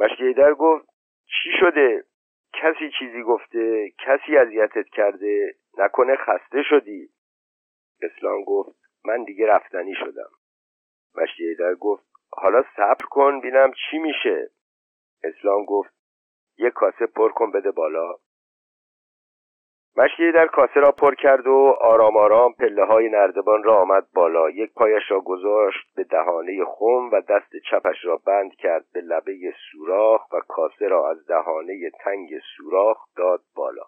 مشتی در گفت: چی شده؟ کسی چیزی گفته؟ کسی اذیتت کرده؟ نکنه خسته شدی؟ اسلام گفت: من دیگه رفتنی شدم. مشتی در گفت: حالا صبر کن ببینم چی میشه. اسلام گفت: یه کاسه پر کن بده بالا. مشتی در کاسه را پر کرد و آرام آرام پله‌های نردبان را آمد بالا. یک پایش را گذاشت به دهانه خم و دست چپش را بند کرد به لبه سوراخ و کاسه را از دهانه تنگ سوراخ داد بالا.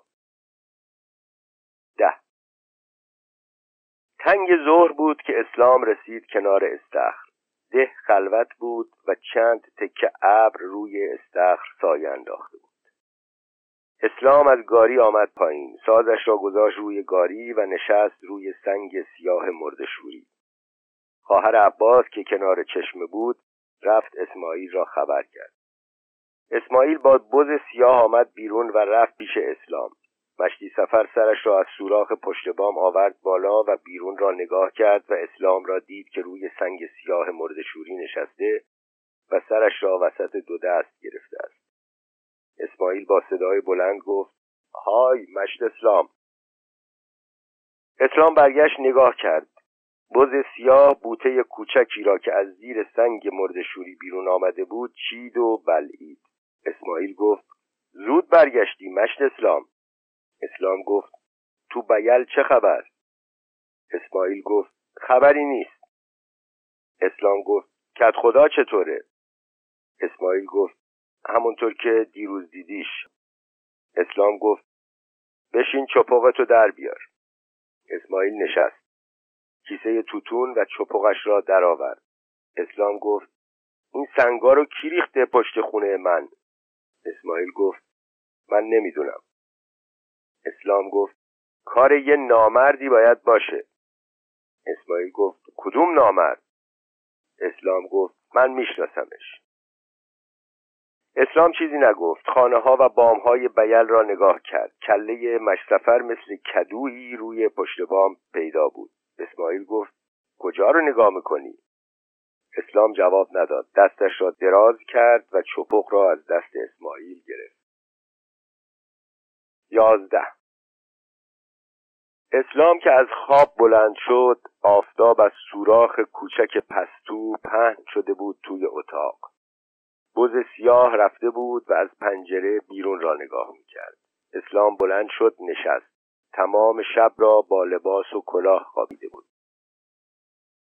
10. تنگ ظهر بود که اسلام رسید کنار استخر. ده خلوت بود و چند تکه ابر روی استخر سایه انداخته بود. اسلام از گاری آمد پایین. سازش را گذاشت روی گاری و نشست روی سنگ سیاه مرده‌شوری. خواهر عباس که کنار چشمه بود رفت اسماعیل را خبر کرد. اسماعیل با بز سیاه آمد بیرون و رفت پیش اسلام. مشتی سفر سرش را از سوراخ پشت بام آورد بالا و بیرون را نگاه کرد و اسلام را دید که روی سنگ سیاه مرده‌شوری نشسته و سرش را وسط دو دست گرفته است. اسماعیل با صدای بلند گفت: های مشت اسلام. اسلام برگشت نگاه کرد. بز سیاه بوته کوچکی را که از زیر سنگ مرده‌شوری بیرون آمده بود چید و بلعید. اسماعیل گفت: زود برگشتی مشت اسلام. اسلام گفت: تو بیل چه خبر؟ اسماعیل گفت: خبری نیست. اسلام گفت: کت خدا چطوره؟ اسماعیل گفت: همونطور که دیروز دیدیش. اسلام گفت: بشین چپقتو در بیار. اسماعیل نشست. کیسه توتون و چپقش را در آورد. اسلام گفت: این سنگا رو کی ریخته پشت خونه من؟ اسماعیل گفت: من نمیدونم. اسلام گفت: کار یه نامردی باید باشه. اسماعیل گفت: کدوم نامرد؟ اسلام گفت: من میشناسمش. اسلام چیزی نگفت. خانه‌ها و بام‌های بیل را نگاه کرد. کله مشتفر مثل کدویی روی پشت بام پیدا بود. اسماعیل گفت: کجا رو نگاه میکنی؟ اسلام جواب نداد. دستش را دراز کرد و چپق را از دست اسماعیل گرفت. 11. اسلام که از خواب بلند شد، آفتاب از سوراخ کوچک پستو پهن شده بود توی اتاق. بز سیاه رفته بود و از پنجره بیرون را نگاه می‌کرد. اسلام بلند شد، نشست. تمام شب را با لباس و کلاه خوابیده بود.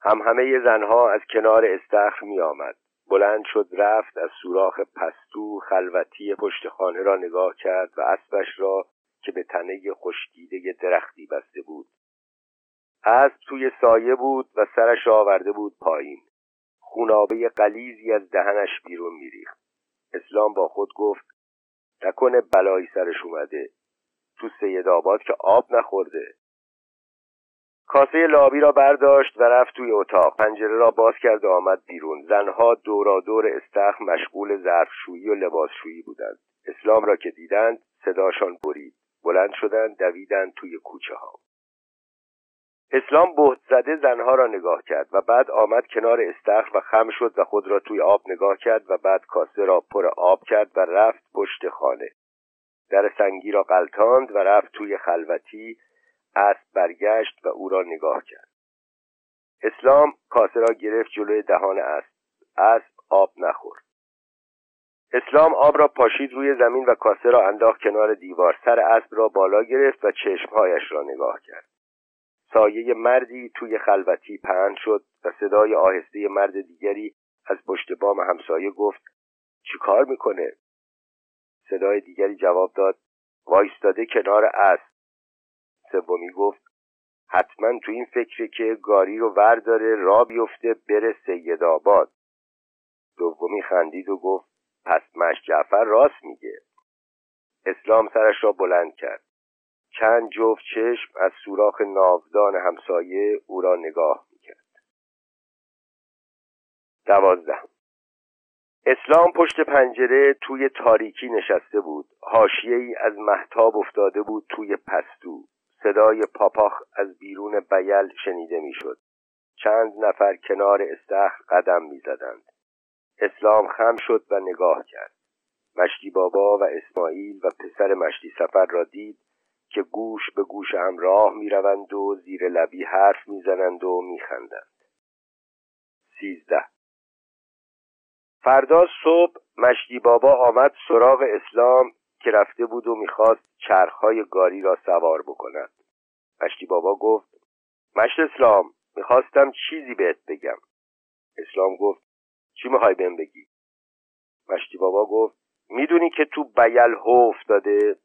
همه زنها از کنار استخر می‌آمد. بلند شد، رفت از سوراخ پستو خلوتی پشت خانه را نگاه کرد و اسبش را که به تنه خشکیده درختی بسته بود. اسب توی سایه بود و سرش آورده بود پایین. خونابه غلیظی از دهنش بیرون میریخت. اسلام با خود گفت نکنه بلایی سرش اومده، تو سیدآباد که آب نخورده. کاسه لابی را برداشت و رفت توی اتاق. پنجره را باز کرد و آمد بیرون. زنها دورادور استخر مشغول ظرفشویی و لباسشویی بودند. اسلام را که دیدند صداشان برید. بلند شدند، دویدند توی کوچه ها. اسلام بهت زده زنها را نگاه کرد و بعد آمد کنار استخر و خم شد و خود را توی آب نگاه کرد و بعد کاسه را پر آب کرد و رفت پشت خانه. در سنگی را غلطاند و رفت توی خلوتی. اسب برگشت و او را نگاه کرد. اسلام کاسه را گرفت جلوی دهان اسب. اسب آب نخورد. اسلام آب را پاشید روی زمین و کاسه را انداخت کنار دیوار. سر اسب را بالا گرفت و چشمهایش را نگاه کرد. سایه مردی توی خلوتی پهن شد و صدای آهسته مرد دیگری از پشت بام همسایه گفت چی کار میکنه؟ صدای دیگری جواب داد وایستاده کنار اسب. سومی گفت حتما تو این فکره که گاری رو ورداره را بیفته بره سیدآباد. دومی خندید و گفت پس مش جعفر راست میگه. اسلام سرش را بلند کرد. چند جفت چشم از سوراخ ناودان همسایه او را نگاه میکرد. 12. اسلام پشت پنجره توی تاریکی نشسته بود. حاشیه‌ای از مهتاب افتاده بود توی پستو. صدای پاپاخ از بیرون بیل شنیده میشد. چند نفر کنار استخر قدم میزدند. اسلام خم شد و نگاه کرد. مشتی بابا و اسماعیل و پسر مشتی سفر را دید که گوش به گوش هم راه میروند و زیر لبی حرف میزنند و میخندند. 13. فردا صبح مشتی بابا آمد سراغ اسلام که رفته بود و میخواست چرخهای گاری را سوار بکند. مشتی بابا گفت مشت اسلام، میخواستم چیزی بهت بگم. اسلام گفت چی میخوای بهم بگی؟ مشتی بابا گفت میدونی که تو بیل هو افتاده؟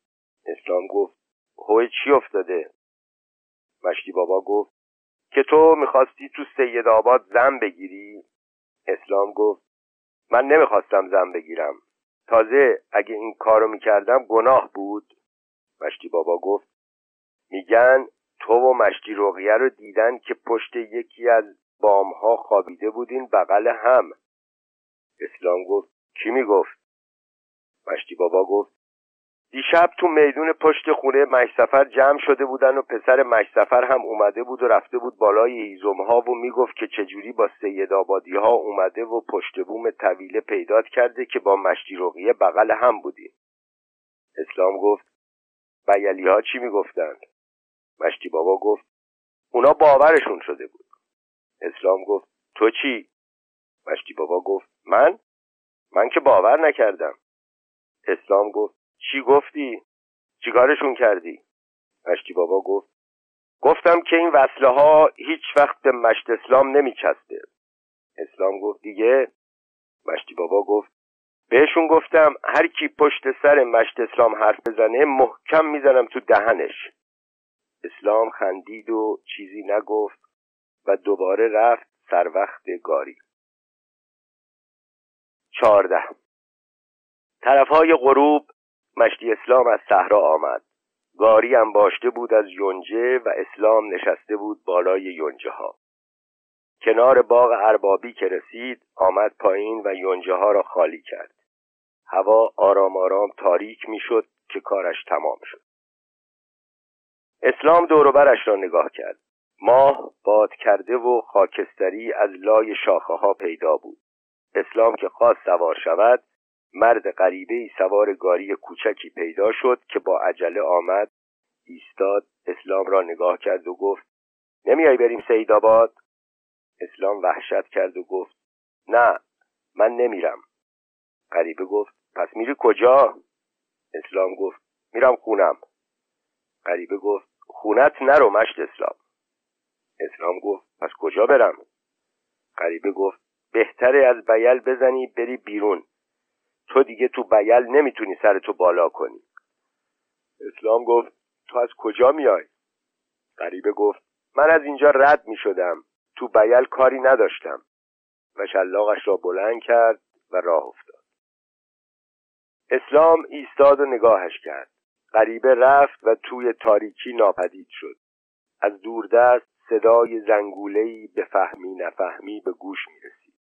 اسلام گفت هو چی افتاده؟ مشتی بابا گفت که تو میخواستی تو سیدآباد زن بگیری؟ اسلام گفت من نمیخواستم زن بگیرم. تازه اگه این کارو میکردم گناه بود؟ مشتی بابا گفت میگن تو و مشتی رقیه رو دیدن که پشت یکی از بامها خوابیده بودین بغل هم. اسلام گفت کی میگفت؟ مشتی بابا گفت دیشب تو میدون پشت خونه مشسفر جمع شده بودن و پسر مشسفر هم اومده بود و رفته بود بالای هیزم‌ها و میگفت که چجوری با سیدآبادی‌ها اومده و پشت بوم طویله پیدات کرده که با مشتی رقیه بغل هم بودیم. اسلام گفت بیلی‌ها چی میگفتند؟ مشتی بابا گفت اونا باورشون شده بود. اسلام گفت تو چی؟ مشتی بابا گفت من که باور نکردم. اسلام گفت چی گفتی؟ چیکارشون کردی؟ مشتی بابا گفت گفتم که این وصله ها هیچ وقت به مشت اسلام نمیچسته. اسلام گفت دیگه؟ مشتی بابا گفت بهشون گفتم هر کی پشت سر مشت اسلام حرف بزنه محکم میزنم تو دهنش. اسلام خندید و چیزی نگفت و دوباره رفت سر وقت گاری. 14. طرفهای غروب مشتی اسلام از صحرا آمد. گاری انباشته بود از یونجه و اسلام نشسته بود بالای یونجه ها. کنار باغ اربابی که رسید آمد پایین و یونجه ها را خالی کرد. هوا آرام آرام تاریک می شد که کارش تمام شد. اسلام دور و برش را نگاه کرد. ماه باد کرده و خاکستری از لای شاخه ها پیدا بود. اسلام که خواست سوار شود، مرد غریبه‌ای سوار گاری کوچکی پیدا شد که با عجله آمد ایستاد، اسلام را نگاه کرد و گفت: نمیای بریم سید آباد؟ اسلام وحشت کرد و گفت: نه، من نمیرم. غریبه گفت: پس میری کجا؟ اسلام گفت: میرم خونم. غریبه گفت: خونت نرو مشت اسلام. اسلام گفت: پس کجا برم؟ غریبه گفت: بهتره از بیل بزنی بری بیرون، تو دیگه تو بیل نمیتونی سرتو بالا کنی. اسلام گفت: تو از کجا میای؟ غریبه گفت: من از اینجا رد میشدم، تو بیل کاری نداشتم. و شلاقش را بلند کرد و راه افتاد. اسلام ایستاد و نگاهش کرد. غریبه رفت و توی تاریکی ناپدید شد. از دوردست صدای زنگوله‌ای به فهمی نفهمی به گوش می‌رسید.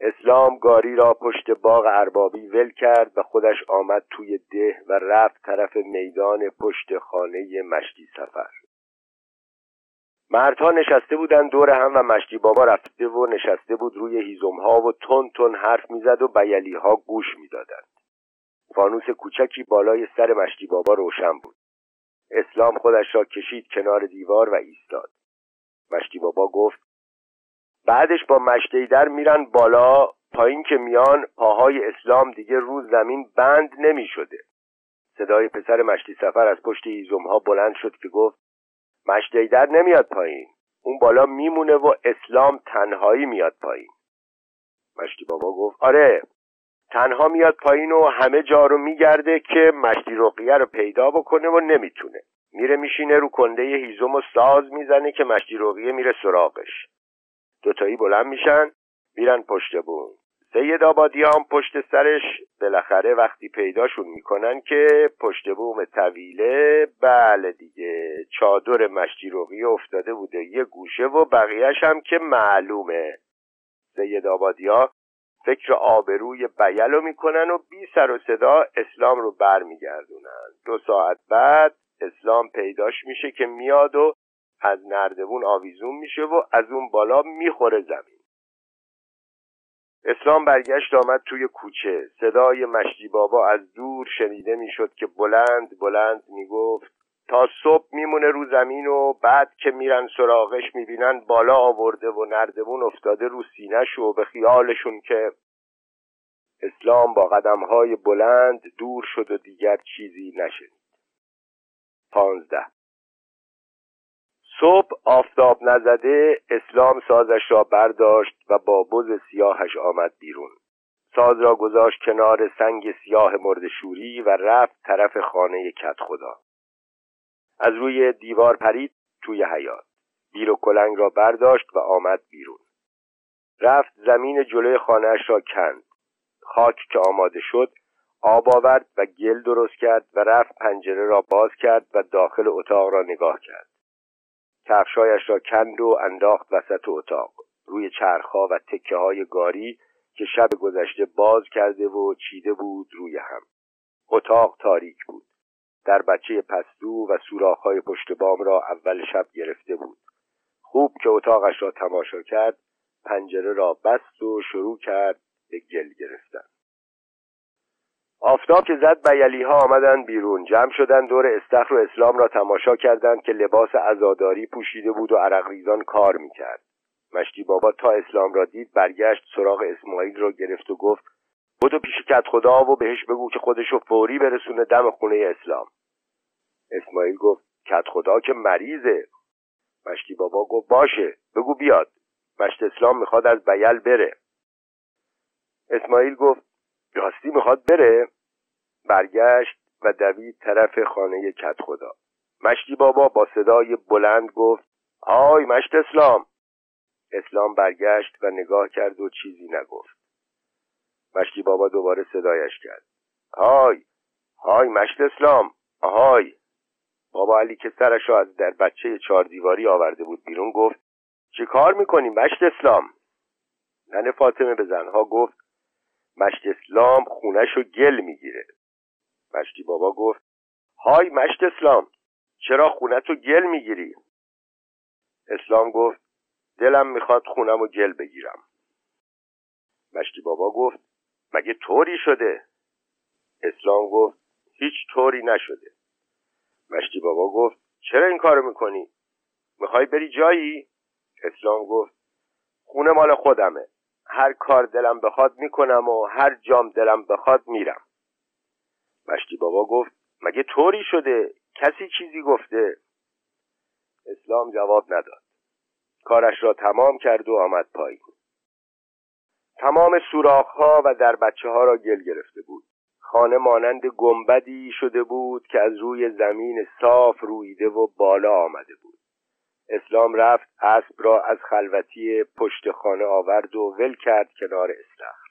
اسلام گاری را پشت باغ اربابی ول کرد و خودش آمد توی ده و رفت طرف میدان پشت خانه مشتی سفر. مردها نشسته بودن دور هم و مشتی بابا رفته و نشسته بود روی هیزم‌ها و تون تون حرف می‌زد و بیلی‌ها گوش می‌دادند. فانوس کوچکی بالای سر مشتی بابا روشن بود. اسلام خودش را کشید کنار دیوار و ایستاد. مشتی بابا گفت: بعدش با مشتی در میرن بالا، پایین که میان پاهای اسلام دیگه رو زمین بند نمی شده. صدای پسر مشتی سفر از پشت هیزم‌ها بلند شد که گفت: مشتی در نمیاد پایین، اون بالا میمونه و اسلام تنهایی میاد پایین. مشتی بابا گفت: آره، تنها میاد پایین و همه جا رو میگرده که مشتی رقیه رو پیدا بکنه و نمیتونه. میره میشینه رو کنده هیزم و ساز میزنه که مشتی رقیه میره سراغش. دوتایی بلند میشن میرن پشت بون. سید آبادی هم پشت سرش بالاخره وقتی پیداشون میکنن که پشت بوم طویله، بله دیگه، چادر مشتی رقیه افتاده بوده یه گوشه و بقیهش هم که معلومه. سید آبادی ها فکر آبروی بیل رو میکنن و بی سر و صدا اسلام رو بر میگردونن. 2 ساعت بعد اسلام پیداش میشه که میاد و از نردبون آویزون میشه و از اون بالا میخوره زمین. اسلام برگشت آمد توی کوچه. صدای مشتی بابا از دور شنیده میشد که بلند بلند میگفت: تا صبح میمونه رو زمین و بعد که میرن سراغش میبینن بالا آورده و نردبون افتاده رو سینه‌ش و به خیالشون که. اسلام با قدمهای بلند دور شد و دیگر چیزی نشنید. 15 صبح آفتاب نزده اسلام سازش را برداشت و با بز سیاهش آمد بیرون. ساز را گذاشت کنار سنگ سیاه مرده‌شوری و رفت طرف خانه کدخدا. از روی دیوار پرید توی حیاط. بیل و کلنگ را برداشت و آمد بیرون. رفت زمین جلوی خانه‌اش را کند. خاک که آماده شد آب آورد و گل درست کرد و رفت پنجره را باز کرد و داخل اتاق را نگاه کرد. کفشایش را کند و انداخت وسط اتاق، روی چرخ‌ها و تکه‌های گاری که شب گذشته باز کرده و چیده بود روی هم. اتاق تاریک بود. در بچه پستو و سوراخ‌های پشت بام را اول شب گرفته بود. خوب که اتاقش را تماشا کرد، پنجره را بست و شروع کرد به گل گرفتن. آفتاب که زد بیلی‌ها آمدند بیرون، جمع شدند دور استخر و اسلام را تماشا کردند که لباس عزاداری پوشیده بود و عرق ریزان کار می‌کرد. مشتی بابا تا اسلام را دید برگشت سراغ اسماعیل را گرفت و گفت: بدو پیش کدخدا و بهش بگو که خودشو فوری برسونه دم خونه اسلام. اسماعیل گفت: کدخدا که مریضه. مشتی بابا گفت: باشه، بگو بیاد. مشت اسلام میخواد از بیل بره. اسماعیل گفت: راستی میخواد بره؟ برگشت و دوید طرف خانه کدخدا. مشتی بابا با صدای بلند گفت: آی مشت اسلام. اسلام برگشت و نگاه کرد و چیزی نگفت. مشتی بابا دوباره صدایش کرد: های های مشت اسلام، های. بابا علی که سرش را از در بچه 4 دیواری آورده بود بیرون گفت: چه کار میکنی مشت اسلام؟ ننه فاطمه به زنها گفت: مشت اسلام خونه‌شو گل میگیره. مشتی بابا گفت: های مشت اسلام، چرا خونه‌تو گل میگیری؟ اسلام گفت: دلم میخواد خونه‌مو گل بگیرم. مشتی بابا گفت: مگه طوری شده؟ اسلام گفت: هیچ طوری نشده. مشتی بابا گفت چرا این کارو میکنی؟ میخوای بری جایی؟ اسلام گفت خونه مال خودمه، هر کار دلم بخواد میکنم و هر جام دلم بخواد میرم. مشتی بابا گفت مگه طوری شده؟ کسی چیزی گفته؟ اسلام جواب نداد، کارش را تمام کرد و آمد پایین. تمام سوراخ‌ها و دربچه‌ها را گل گرفته بود. خانه مانند گنبدی شده بود که از روی زمین صاف رویده و بالا آمده بود. اسلام رفت اسب را از خلوتی پشت خانه آورد و ول کرد کنار استخر.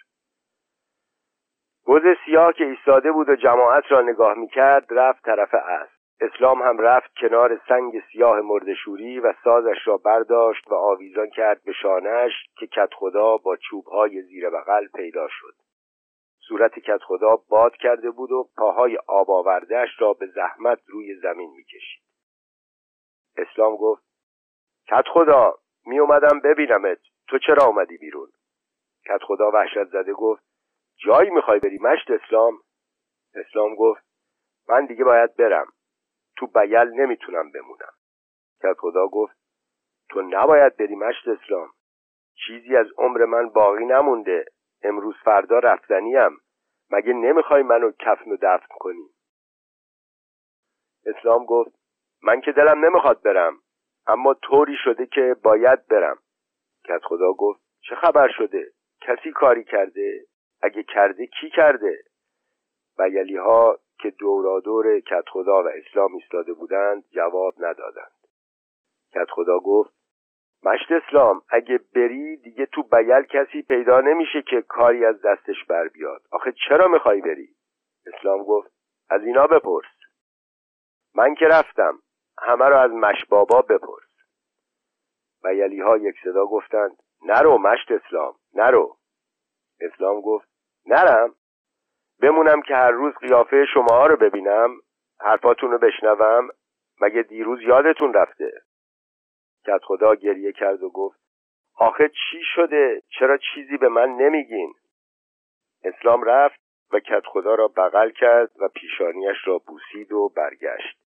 گز سیاه که ایستاده بود و جماعت را نگاه می‌کرد رفت طرف اسب. اسلام هم رفت کنار سنگ سیاه مرده‌شوری و سازش را برداشت و آویزان کرد به شانه‌اش که کدخدا با چوب‌های زیر بغل پیدا شد. صورت کدخدا باد کرده بود و پاهای آب آورده‌اش را به زحمت روی زمین می‌کشید. اسلام گفت کدخدا می اومدم ببینمت، تو چرا اومدی بیرون؟ کدخدا وحشت زده گفت جایی می‌خوای بری مشت اسلام؟ اسلام گفت من دیگه باید برم، تو بیل نمیتونم بمونم. کدخدا گفت تو نباید بری مشت اسلام، چیزی از عمر من باقی نمونده، امروز فردا رفتنیم، مگه نمیخوای منو کفن و دفن کنی؟ اسلام گفت من که دلم نمیخواد برم، اما طوری شده که باید برم. کدخدا گفت چه خبر شده؟ کسی کاری کرده؟ اگه کرده کی کرده؟ بیلی ها که دورادور کدخدا و اسلام ایستاده بودند جواب ندادند. کدخدا گفت مشت اسلام اگه بری دیگه تو بیل کسی پیدا نمیشه که کاری از دستش بر بیاد، آخه چرا میخوای بری؟ اسلام گفت از اینا بپرس، من که رفتم، همه رو از مشت بابا بپرس. بیلی ها یک صدا گفتند نرو مشت اسلام، نرو. اسلام گفت نرم؟ بمونم که هر روز قیافه شماها رو ببینم، حرفاتون رو بشنوم، مگه دیروز یادتون رفته؟ کدخدا گریه کرد و گفت آخه چی شده؟ چرا چیزی به من نمیگین؟ اسلام رفت و کدخدا را بغل کرد و پیشانیش را بوسید و برگشت.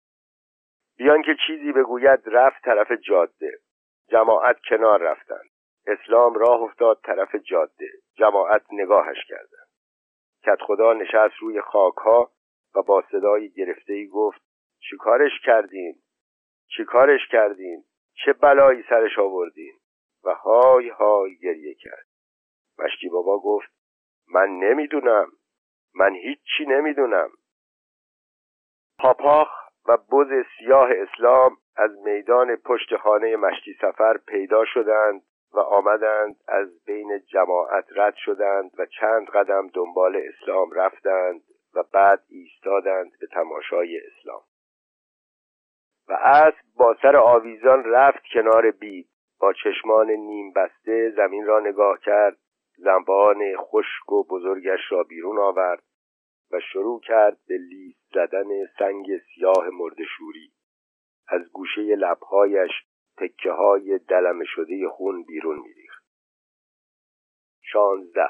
بیان که چیزی بگوید رفت طرف جاده. جماعت کنار رفتند. اسلام راه افتاد طرف جاده. جماعت نگاهش کردند. کدخدا نشست روی خاکها و با صدای گرفته‌ای گفت چیکارش کردین؟ چیکارش کردین؟ چه بلایی سرش آوردین؟ و های های گریه کرد. مشتی بابا گفت من نمیدونم، من هیچی نمیدونم. پاپاخ و بز سیاه اسلام از میدان پشت خانه مشتی سفر پیدا شدند و آمدند، از بین جماعت رد شدند و چند قدم دنبال اسلام رفتند و بعد ایستادند به تماشای اسلام. و اسب با سر آویزان رفت کنار بید، با چشمان نیم بسته زمین را نگاه کرد، زنبان خشک و بزرگش را بیرون آورد و شروع کرد به لیست زدن سنگ سیاه مرده‌شوری. از گوشه لبهایش تکه های دلمه شده خون بیرون میریخت. 16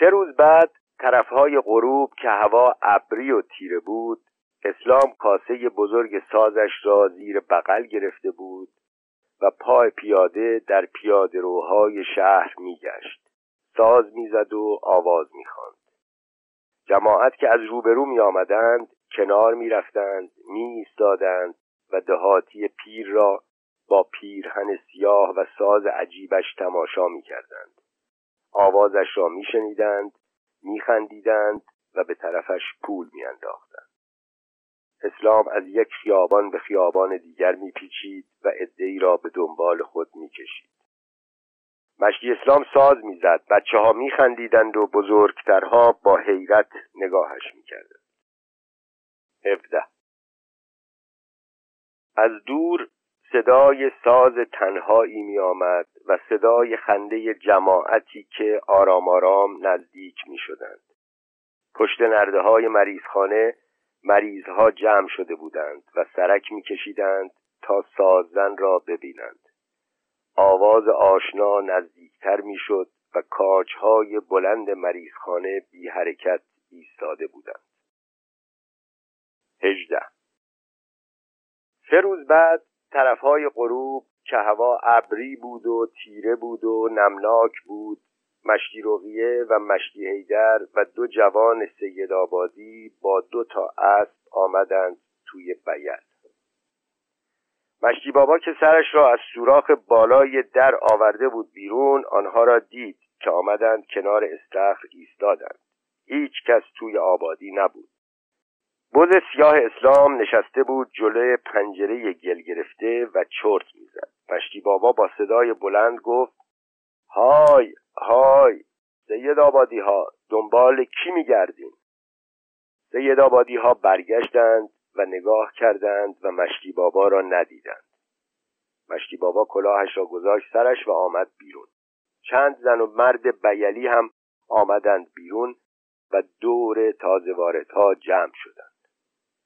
3 روز بعد طرفهای غروب که هوا ابری و تیره بود، اسلام کاسه بزرگ سازش را زیر بغل گرفته بود و پای پیاده در پیاده‌روهای شهر میگشت. ساز میزد و آواز میخواند. جماعت که از روبرو میآمدند کنار میرفتند، میایستادند و دهاتی پیر را با پیرهن سیاه و ساز عجیبش تماشا می‌کردند. آوازش را می‌شنیدند، می‌خندیدند و به طرفش پول می‌انداختند. اسلام از یک خیابان به خیابان دیگر می‌پیچید و عده‌ای را به دنبال خود می‌کشید. مشتی اسلام ساز می‌زد، بچه‌ها می‌خندیدند و بزرگترها با حیرت نگاهش می‌کردند. 17 از دور صدای ساز تنهایی می آمد و صدای خنده جماعتی که آرام آرام نزدیک می شدند. پشت نرده های مریضخانه مریضها جمع شده بودند و سرک می کشیدند تا سازن را ببینند. آواز آشنا نزدیکتر می شد و کاجهای بلند مریضخانه بی حرکت ایستاده بودند. 18 3 روز بعد طرفهای غروب که هوا ابری بود و تیره بود و نمناک بود، مشتی رقیه و مشتی حیدر و دو جوان سیدآبادی با 2 تا اسب آمدند توی بیعت. مشتی بابا که سرش را از سوراخ بالای در آورده بود بیرون، آنها را دید که آمدند کنار استخر ایستادند. هیچ کس توی آبادی نبود. بز سیاه اسلام نشسته بود جلوی پنجره گل گرفته و چرت می‌زد. مشتی بابا با صدای بلند گفت: های های سیدآبادی ها، دنبال کی می‌گردین؟ سیدآبادی ها برگشتند و نگاه کردند و مشتی بابا را ندیدند. مشتی بابا کلاهش را گذاشت سرش و آمد بیرون. چند زن و مرد بیلی هم آمدند بیرون و دور تازه واردها جمع شدند.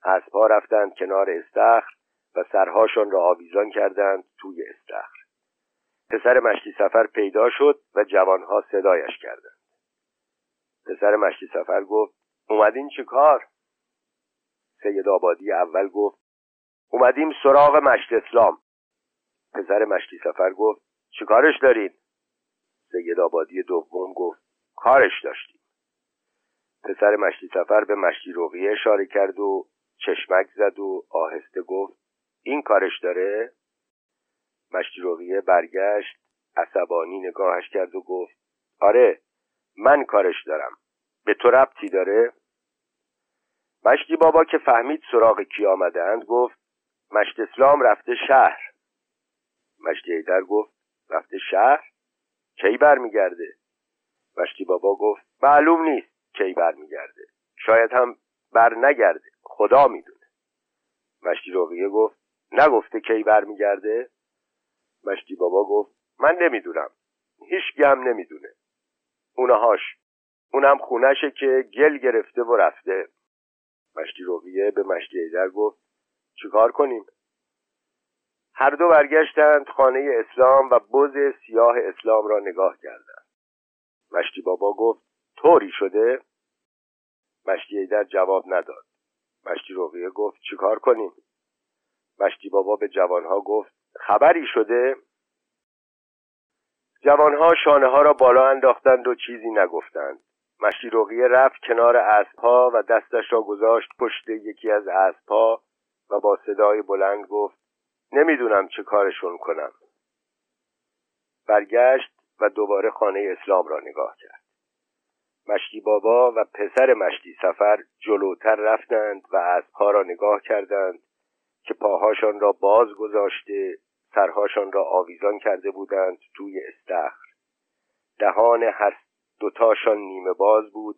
اسب‌ها رفتند کنار استخر و سرهاشان را آویزان کردند توی استخر. پسر مشتی سفر پیدا شد و جوانها صدایش کردند. پسر مشتی سفر گفت: اومدین چه کار؟ سیدآبادی اول گفت: اومدیم سراغ مشتی اسلام. پسر مشتی سفر گفت: چه کارش دارید؟ سیدآبادی دوم گفت: کارش داشتیم. پسر مشتی سفر به مشتی رقیه اشاره کرد و چشمک زد و آهسته گفت: این کارش داره؟ مشتی رقیه برگشت، عصبانی نگاهش کرد و گفت: آره، من کارش دارم. به تو ربطی داره؟ مشتی بابا که فهمید سراغ کی آمدند گفت: مشتی اسلام رفته شهر. مشتی حیدر گفت: رفته شهر؟ کی برمیگرده؟ مشتی بابا گفت: معلوم نیست کی برمیگرده. شاید هم بر نگرده. خدا میدونه. مشتی رقیه گفت: نگفته کی برمیگرده؟ مشتی بابا گفت: من نمیدونم. هیچ گم نمیدونه. اونهاش. اونم خونشه که گل گرفته و رفته. مشتی رقیه به مشتی حیدر گفت: چیکار کنیم؟ هر دو برگشتند خانه اسلام و بز سیاه اسلام را نگاه کردند. مشتی بابا گفت: طوری شده؟ مشتی حیدر جواب نداد. مشتی رقیه گفت: چیکار کنیم؟ مشتی بابا به جوانها گفت: خبری شده؟ جوانها شانه ها را بالا انداختند و چیزی نگفتند. مشتی رقیه رفت کنار اسب‌ها و دستش را گذاشت پشت یکی از اسب‌ها و با صدای بلند گفت: نمیدونم چه کارشون کنم. برگشت و دوباره خانه اسلام را نگاه کرد. مشتی بابا و پسر مشتی سفر جلوتر رفتند و اسب‌ها را نگاه کردند که پاهاشان را باز گذاشته، سرهاشان را آویزان کرده بودند توی استخر. دهان هر دوتاشان نیمه باز بود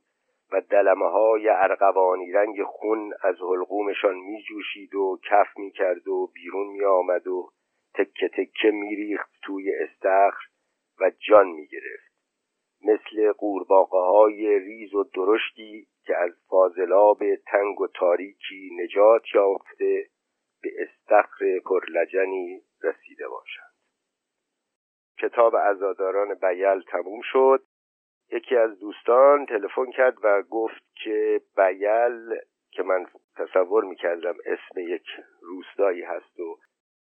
و دلمه‌های ارغوانی رنگ خون از حلقومشان می جوشید و کف می کرد و بیرون می آمد و تکه تکه می ریخت توی استخر و جان می گرفت، مثل قورباغه‌های ریز و درشتی که از فاضلاب تنگ و تاریکی نجات یافته به استخر پرلجنی رسیده باشند. کتاب عزاداران بیل تموم شد. یکی از دوستان تلفن کرد و گفت که بیل که من تصور میکردم اسم یک روستایی هست و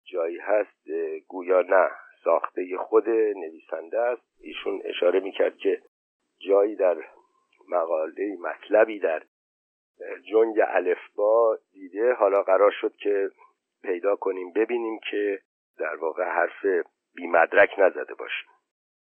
جایی هست، گویا نه، ساخته خود نویسنده است. ایشون اشاره میکرد که جایی در مقاله مطلبی در جنگ الفبا دیده. حالا قرار شد که پیدا کنیم ببینیم که در واقع حرف بی مدرک نزده باشیم.